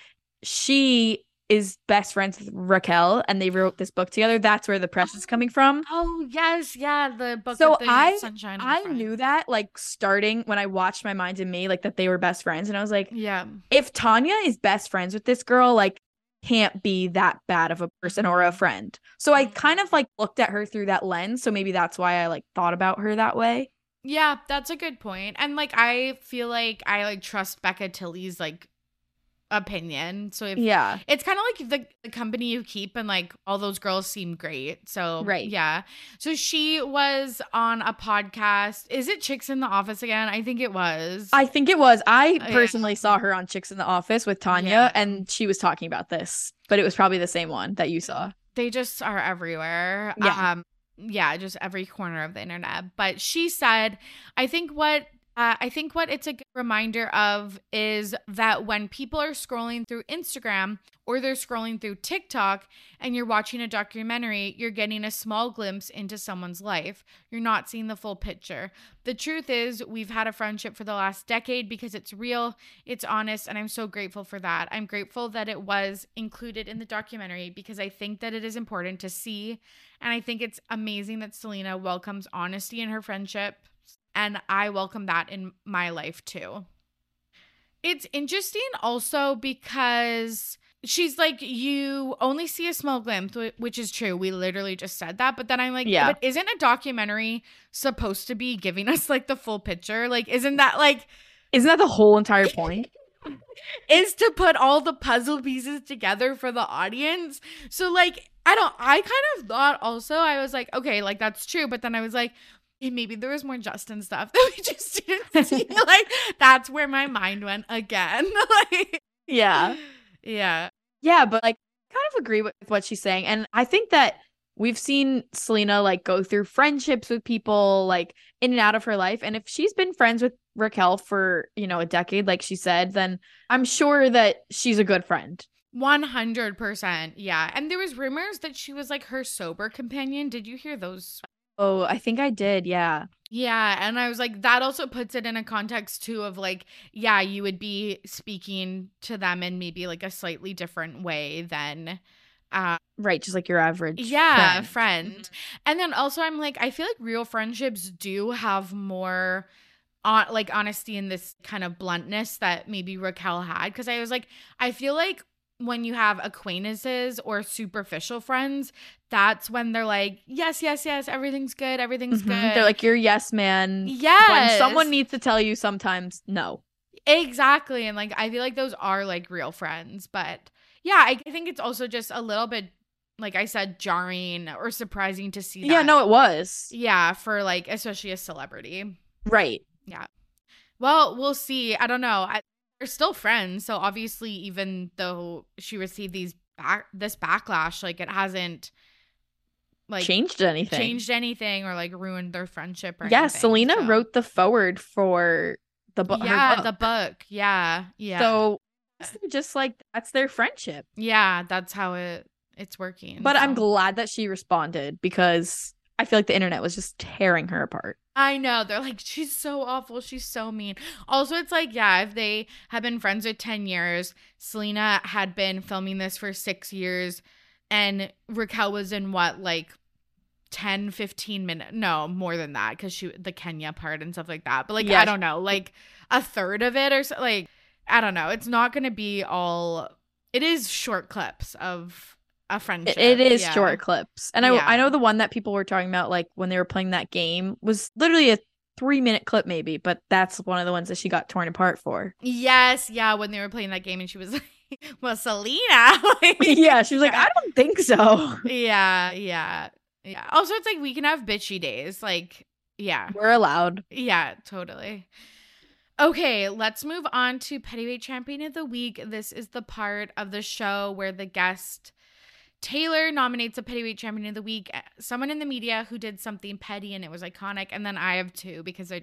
she is best friends with Raquel, and they wrote this book together. That's where the press is coming from. Oh, yes. Yeah, the book. So I knew that like starting when I watched My Mind and Me, like that they were best friends. And I was like, yeah, if Tanya is best friends with this girl, like can't be that bad of a person or a friend. So I kind of like looked at her through that lens. So maybe that's why I like thought about her that way. Yeah, that's a good point. And like, I feel like I like trust Becca Tilley's like opinion. So it's kind of like the company you keep, and like all those girls seem great. So so she was on a podcast. Is it Chicks in the Office again? I think it was. I personally saw her on Chicks in the Office with Tanya, and she was talking about this, but it was probably the same one that you saw. They just are everywhere. Just every corner of the internet. But she said, I think what it's a good reminder of is that when people are scrolling through Instagram or they're scrolling through TikTok and you're watching a documentary, you're getting a small glimpse into someone's life. You're not seeing the full picture. The truth is we've had a friendship for the last decade because it's real, it's honest, and I'm so grateful for that. I'm grateful that it was included in the documentary because I think that it is important to see, and I think it's amazing that Selena welcomes honesty in her friendship. And I welcome that in my life too. It's interesting also because she's like, you only see a small glimpse, which is true. We literally just said that. But then I'm like, but isn't a documentary supposed to be giving us like the full picture? Like, isn't that the whole entire point? Is to put all the puzzle pieces together for the audience. So like, I kind of thought also, I was like, okay, like that's true. But then I was like, maybe there was more Justin stuff that we just didn't see. Like, that's where my mind went again. Like, yeah. Yeah. Yeah, but like, kind of agree with what she's saying. And I think that we've seen Selena like go through friendships with people like in and out of her life. And if she's been friends with Raquel for, you know, a decade, like she said, then I'm sure that she's a good friend. 100%. Yeah. And there was rumors that she was like her sober companion. Did you hear those? Oh, I think I did. Yeah. Yeah. And I was like, that also puts it in a context too of like, yeah, you would be speaking to them in maybe like a slightly different way than right, just like your average friend. And then also I'm like, I feel like real friendships do have more like honesty and this kind of bluntness that maybe Raquel had, because I was like, I feel like when you have acquaintances or superficial friends, that's when they're like, yes, yes, yes, everything's good, everything's good. They're like your yes man. Yes. When someone needs to tell you sometimes no. Exactly. And like, I feel like those are like real friends. But yeah, I think it's also just a little bit, like I said, jarring or surprising to see that. Yeah, no, it was. Yeah, for like, especially a celebrity. Right. Yeah. Well, we'll see. I don't know. They're still friends, so obviously even though she received these this backlash, like it hasn't like changed anything or like ruined their friendship or anything. Yeah, Selena wrote the foreword for the book. Yeah, the book. Yeah. Yeah. So just like that's their friendship. Yeah, that's how it's working. But so. I'm glad that she responded, because I feel like the internet was just tearing her apart. I know. They're like, she's so awful. She's so mean. Also, it's like, yeah, if they have been friends for 10 years, Selena had been filming this for 6 years, and Raquel was in what, like 10, 15 minutes? No, more than that, because she the Kenya part and stuff like that. But like, yeah. I don't know, like a third of it or so, like, I don't know. It's not going to be all – it is short clips of a friendship. It is short clips. And I know the one that people were talking about, like, when they were playing that game was literally a 3-minute clip maybe, but that's one of the ones that she got torn apart for. Yes. Yeah, when they were playing that game and she was like, well, Selena. Like, yeah, she was like, I don't think so. Yeah, yeah, yeah. Also, it's like we can have bitchy days. Like, yeah. We're allowed. Yeah, totally. Okay, let's move on to Pettyweight Champion of the Week. This is the part of the show where the guest, Taylor, nominates a Pettyweight Champion of the Week, someone in the media who did something petty and it was iconic. And then I have two, because I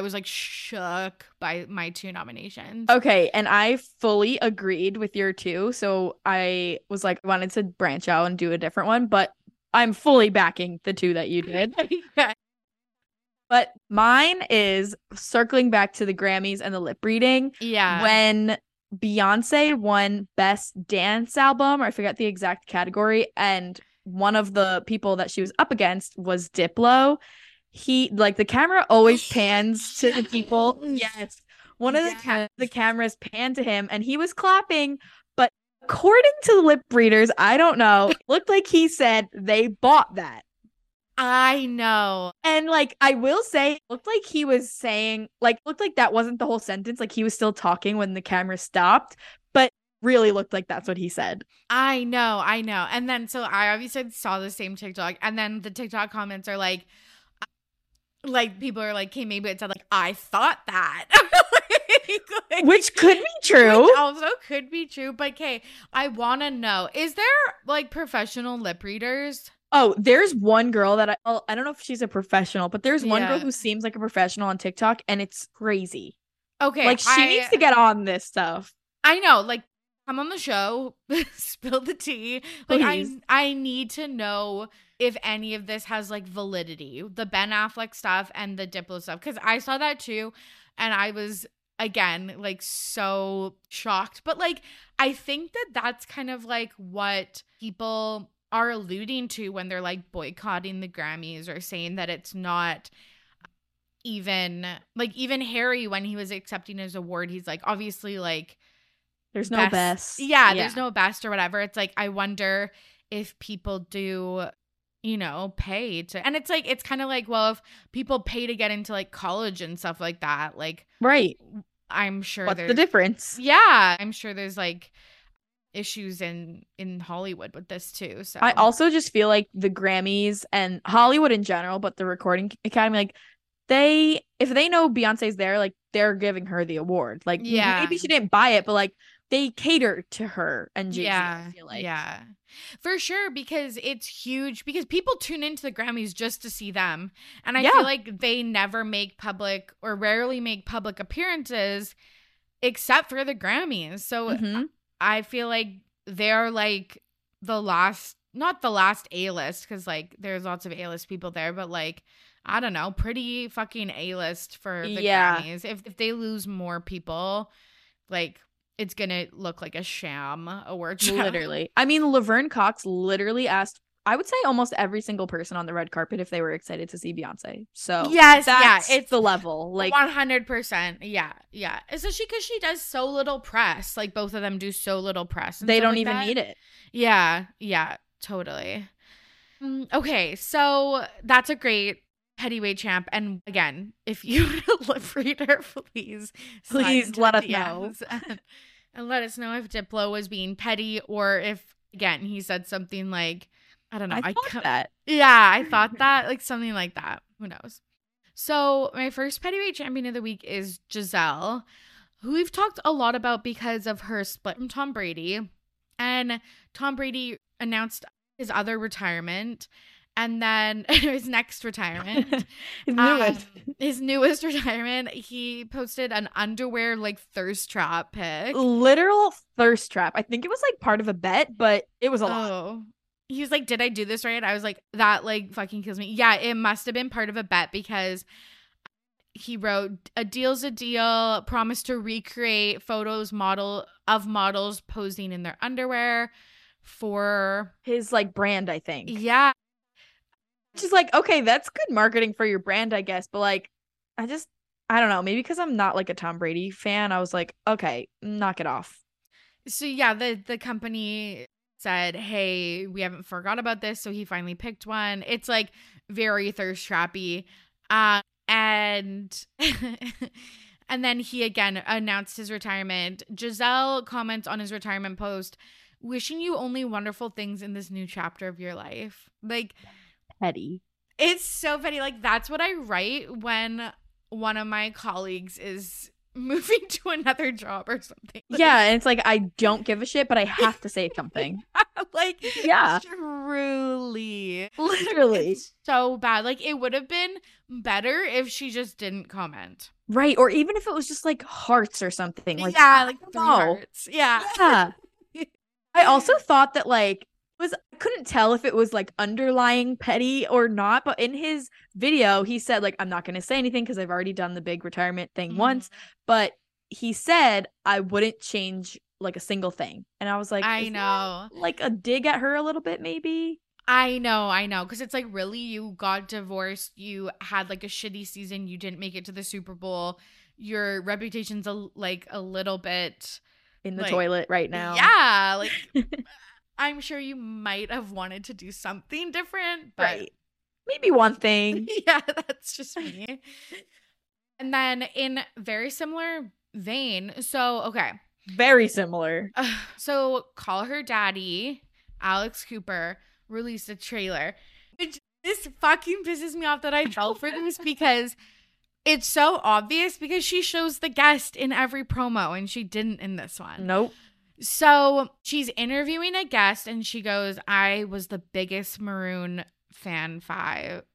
was like shook by my two nominations. Okay, and I fully agreed with your two. So I was like, wanted to branch out and do a different one, but I'm fully backing the two that you did. Yeah. But mine is circling back to the Grammys and the lip reading. Yeah. When Beyonce won Best Dance Album, or I forgot the exact category, and one of the people that she was up against was Diplo. He, like, the camera always pans to the people. Yes. One of the cameras panned to him, and he was clapping. But according to lip readers, I don't know, it looked like he said they bought that. I know. And like, I will say, it looked like he was saying, like, looked like that wasn't the whole sentence. Like, he was still talking when the camera stopped, but really looked like that's what he said. I know. And then, so I obviously saw the same TikTok, and then the TikTok comments are like people are like, okay, maybe it said like, I thought that. Like, which could be true. Which also could be true. But okay, I want to know, is there like professional lip readers? Oh, there's one girl that I don't know if she's a professional, but there's one girl who seems like a professional on TikTok, and it's crazy. Okay. Like, she needs to get on this stuff. I know. Like, come on the show. Spill the tea. Like, I need to know if any of this has, like, validity. The Ben Affleck stuff and the Diplo stuff. Because I saw that, too, and I was, again, like, so shocked. But, like, I think that that's kind of, like, what people are alluding to when they're like boycotting the Grammys or saying that it's not even like, even Harry, when he was accepting his award, he's like, obviously, like, there's no best. Yeah, there's no best or whatever. It's like, I wonder if people do, you know, pay to, and it's like, it's kind of like, well, if people pay to get into like college and stuff like that, like, right. I'm sure what's the difference? Yeah. I'm sure there's like issues in Hollywood with this too. So I also just feel like the Grammys and Hollywood in general, but the Recording Academy, like they, if they know Beyonce's there, like they're giving her the award. Like, yeah, maybe she didn't buy it, but like they cater to her and Jay-Z, yeah, I feel like. Yeah, for sure, because it's huge, because people tune into the Grammys just to see them. And I feel like they never make public, or rarely make public appearances except for the Grammys. So I feel like they're like the last, not the last A-list, because like there's lots of A-list people there, but like, I don't know, pretty fucking A-list for the Grammys. If they lose more people, like, it's going to look like a sham award show. Literally. I mean, Laverne Cox literally asked, I would say almost every single person on the red carpet if they were excited to see Beyonce. So yes, that's it's the level. Like 100%. Yeah. Yeah. Especially because she does so little press. Like both of them do so little press. They don't even need it. Yeah. Yeah. Totally. Okay. So that's a great heavyweight champ, and again, if you live reader, please let us know, and let us know if Diplo was being petty, or if again he said something like, I don't know, I thought that like something like that, who knows. So my first heavyweight champion of the week is Giselle, who we've talked a lot about because of her split from Tom Brady, and Tom Brady announced his other retirement. And then his next retirement, his newest retirement, he posted an underwear like thirst trap pic. Literal thirst trap. I think it was like part of a bet, but it was a lot. He was like, did I do this right? I was like, that like fucking kills me. Yeah, it must have been part of a bet, because he wrote, a deal's a deal, promise to recreate photos of models posing in their underwear for his like brand, I think. Yeah. Just like, okay, that's good marketing for your brand, I guess. But like, I don't know, maybe because I'm not like a Tom Brady fan, I was like, okay, knock it off. So yeah, the company said, hey, we haven't forgot about this. So he finally picked one. It's like very thirst trappy. And and then he again announced his retirement. Giselle comments on his retirement post, wishing you only wonderful things in this new chapter of your life. Like, petty. It's so petty. Like, that's what I write when one of my colleagues is moving to another job or something. Like, yeah, and it's like, I don't give a shit, but I have to say something. Like, yeah, truly, literally, it's so bad. Like, it would have been better if she just didn't comment, right? Or even if it was just like hearts or something. Like, yeah, like three hearts. Yeah. I also thought that like. I couldn't tell if it was like underlying petty or not, but in his video he said like, I'm not going to say anything because I've already done the big retirement thing once, but he said I wouldn't change like a single thing, and I was like, I know, like a dig at her a little bit maybe. I know because it's like, really, you got divorced, you had like a shitty season, you didn't make it to the Super Bowl, your reputation's like a little bit in the like, toilet right now. Yeah, like I'm sure you might have wanted to do something different, but right. Maybe one thing. Yeah, that's just me. And then in very similar vein, so, okay. Very similar. So Call Her Daddy, Alex Cooper, released a trailer. This fucking pisses me off that I fell for this, because it's so obvious, because she shows the guest in every promo and she didn't in this one. Nope. So she's interviewing a guest and she goes, I was the biggest Maroon 5 fan.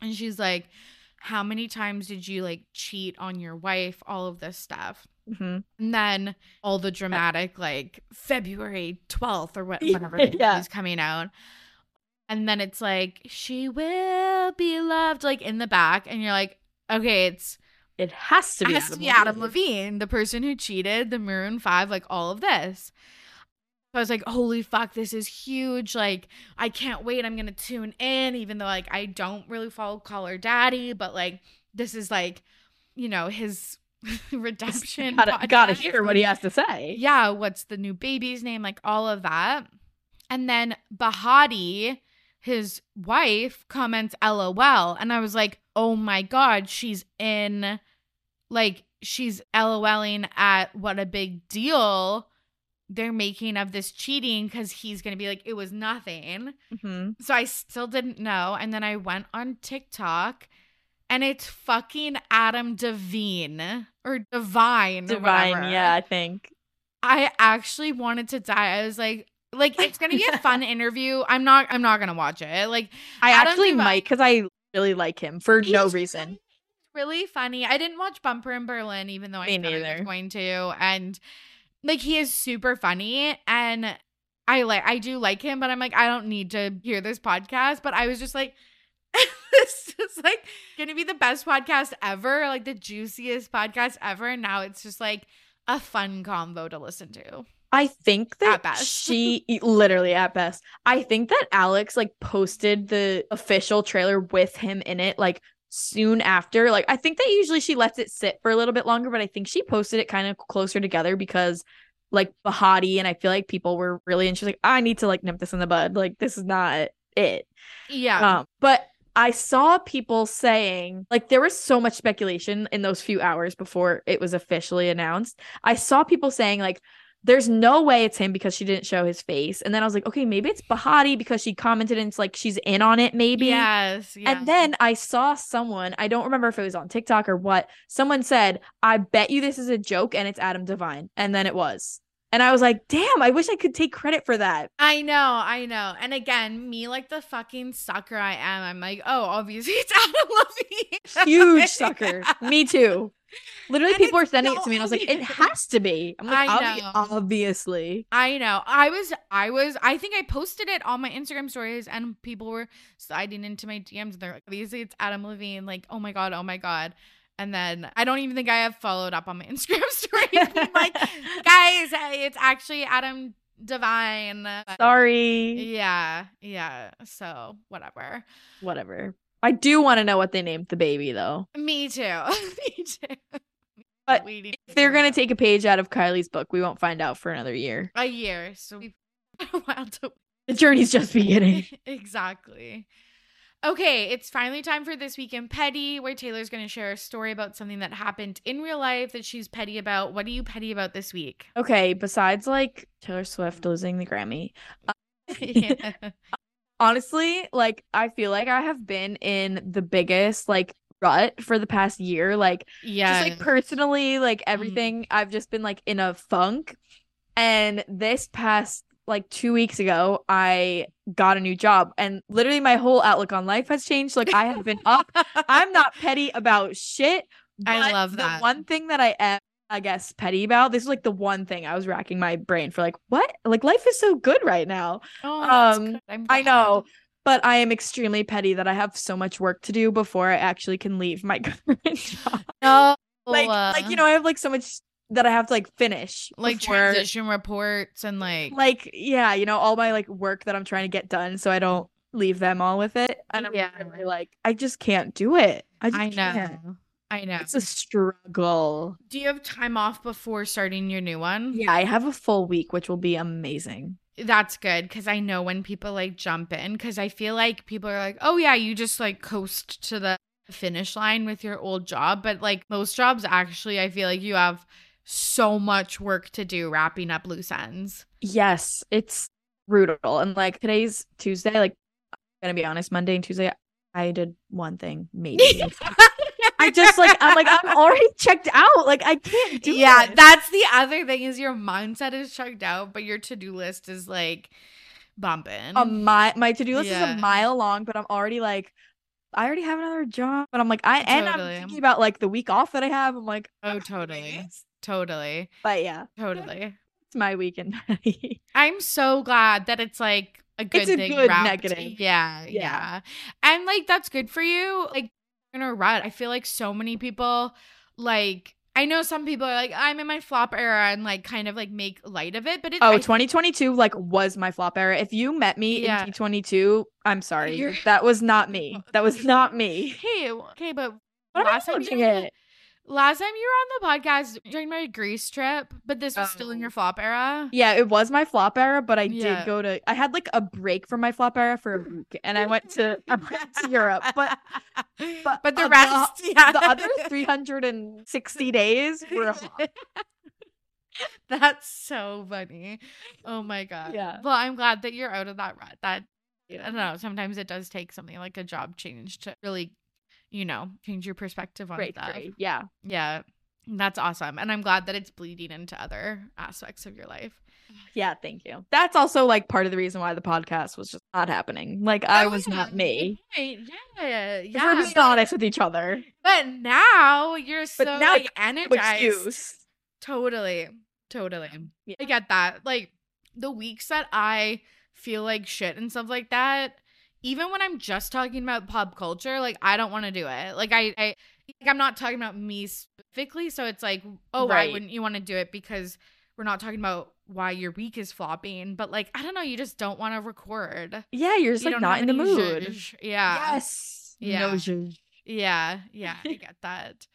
And she's like, how many times did you like cheat on your wife? All of this stuff. Mm-hmm. And then all the dramatic, like February 12th or whatever is coming out. And then it's like, she will be loved, like in the back. And you're like, okay, It has to be Adam Levine, the person who cheated, the Maroon 5, like all of this. So I was like, holy fuck, this is huge. Like, I can't wait. I'm going to tune in, even though like I don't really follow Call Her Daddy. But like, this is like, you know, his redemption. Gotta hear what he has to say. Yeah. What's the new baby's name? Like all of that. And then Bahati, his wife, comments LOL. And I was like, oh my God, she's in, like, she's LOLing at what a big deal they're making of this cheating, because he's going to be like, it was nothing. Mm-hmm. So I still didn't know. And then I went on TikTok and it's fucking Adam Devine or Divine. Divine, yeah, I think. I actually wanted to die. I was like it's going to be a fun interview. I'm not going to watch it. Like, I actually might, because I really like him for no reason. Really funny. I didn't watch Bumper in Berlin, even though I thought I was going to. And like, he is super funny, and I do like him, but I'm like, I don't need to hear this podcast. But I was just like, this is like gonna be the best podcast ever, like the juiciest podcast ever. And now it's just like a fun combo to listen to. I think that she literally at best. I think that Alex like posted the official trailer with him in it, like soon after. Like, I think that usually she lets it sit for a little bit longer, but I think she posted it kind of closer together because like Bahati, and I feel like people were really, and she's like, I need to like nip this in the bud, like this is not it. Yeah. But I saw people saying, like, there was so much speculation in those few hours before it was officially announced. I saw people saying like, there's no way it's him because she didn't show his face. And then I was like, okay, maybe it's Bahati because she commented and it's like she's in on it maybe. Yes. Yeah. And then I saw someone, I don't remember if it was on TikTok or what, someone said, I bet you this is a joke and it's Adam Devine. And then it was. And I was like, damn, I wish I could take credit for that. I know. And again, me like the fucking sucker I am, I'm like, oh, obviously it's Adam Levine. Huge sucker. Me too. Literally, people were sending it to me, and I was like, "It has to be." I'm like, obviously. I know. I was. I think I posted it on my Instagram stories, and people were sliding into my DMs. And they're like, "Obviously, it's Adam Levine." Like, oh my god. And then I don't even think I have followed up on my Instagram stories. I'm like, guys, it's actually Adam Devine. Sorry. Yeah. So whatever. I do want to know what they named the baby, though. Me too. But if they're going to take a page out of Kylie's book, we won't find out for another year. A year. So we've got a while to... The journey's just beginning. Exactly. Okay, it's finally time for This Week in Petty, where Taylor's going to share a story about something that happened in real life that she's petty about. What are you petty about this week? Okay, besides, like, Taylor Swift losing the Grammy. Yeah. Honestly, like, I feel like I have been in the biggest, like, rut for the past year. Like, yeah, just, like, personally, like, everything. I've just been, like, in a funk. And this past, like, 2 weeks ago, I got a new job. And literally my whole outlook on life has changed. Like, I have been up. I'm not petty about shit. I love that. The one thing that I am, I guess, petty about, this is, like, the one thing I was racking my brain for, like, what? Like, life is so good right now. Oh, I know, but I am extremely petty that I have so much work to do before I actually can leave my current job. No. Like, you know, I have, like, so much that I have to, like, finish. Like, transition reports and, like... Like, yeah, you know, all my, like, work that I'm trying to get done so I don't leave them all with it. And I'm really, like, I just can't do it. I know. I know. It's a struggle. Do you have time off before starting your new one? Yeah, I have a full week, which will be amazing. That's good, because I know when people, like, jump in, because I feel like people are like, oh, yeah, you just, like, coast to the finish line with your old job. But, like, most jobs, actually, I feel like you have so much work to do wrapping up loose ends. Yes, it's brutal. And, like, today's Tuesday. Like, I'm going to be honest, Monday and Tuesday, I did one thing, maybe. I just, like, I'm like, I'm already checked out. Like, I can't do it. Yeah, that's the other thing is your mindset is checked out, but your to-do list is, like, bumping. My to-do list is a mile long, but I'm already, like, I already have another job. But I'm like, I'm thinking about, like, the week off that I have. I'm like, oh, totally. But yeah. Totally. It's my weekend. I'm so glad that it's, like, a good thing. It's a good negative. Yeah. And, like, that's good for you. Like, in a rut. I feel like so many people, like, I know some people are like, I'm in my flop era and, like, kind of, like, make light of it, but 2022 like was my flop era. If you met me in 2022, I'm sorry. That was not me. Hey, okay, but last time you Last time you were on the podcast during my Greece trip, but this was still in your flop era. Yeah, it was my flop era, but I did go to. I had like a break from my flop era for a week, and I went to Europe. But the rest, the other 360 days were a flop. That's so funny. Oh my god. Yeah. Well, I'm glad that you're out of that rut. That I don't know. Sometimes it does take something like a job change to really, you know, change your perspective on that. Great. Yeah. Yeah. That's awesome. And I'm glad that it's bleeding into other aspects of your life. Yeah. Thank you. That's also like part of the reason why the podcast was just not happening. Like I was not me. Right. Yeah. Yeah. We're being honest with each other. But now you're so now like, energized. Excuse. Totally. Totally. Yeah. I get that. Like the weeks that I feel like shit and stuff like that, even when I'm just talking about pop culture, like I don't want to do it. Like I like, I'm not talking about me specifically, so it's like, oh, why wouldn't you want to do it? Because we're not talking about why your week is flopping, but like I don't know, you just don't want to record. Yeah, you're just like not in the mood. Yeah. Yes. Yeah. No zhuzh. Yeah. Yeah. I get that.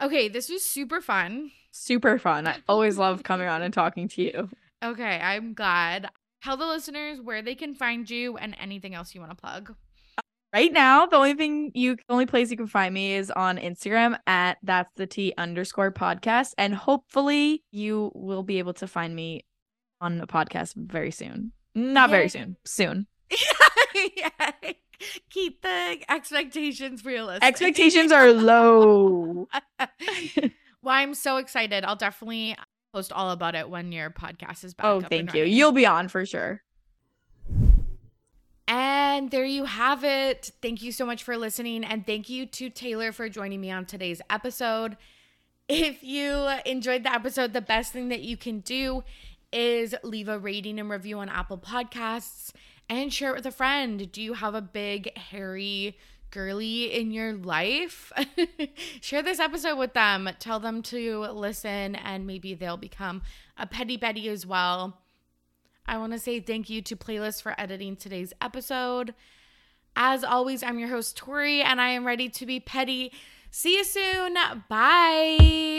Okay, this was super fun. Super fun. I always love coming on and talking to you. Okay, I'm glad. Tell the listeners where they can find you and anything else you want to plug. Right now, the only place you can find me is on Instagram at @thatsthetea_podcast. And hopefully you will be able to find me on a podcast very soon. Not very soon. Soon. Yeah. Keep the expectations realistic. Expectations are low. Well, I'm so excited. I'll definitely post all about it when your podcast is back. Oh, thank you. You'll be on for sure. And there you have it. Thank you so much for listening. And thank you to Taylor for joining me on today's episode. If you enjoyed the episode, the best thing that you can do is leave a rating and review on Apple Podcasts and share it with a friend. Do you have a big, hairy girly in your life? Share this episode with them. Tell them to listen, and maybe they'll become a petty Betty as well. I want to say thank you to Playlist for editing today's episode. As always, I'm your host, Tori, and I am ready to be petty. See you soon. Bye.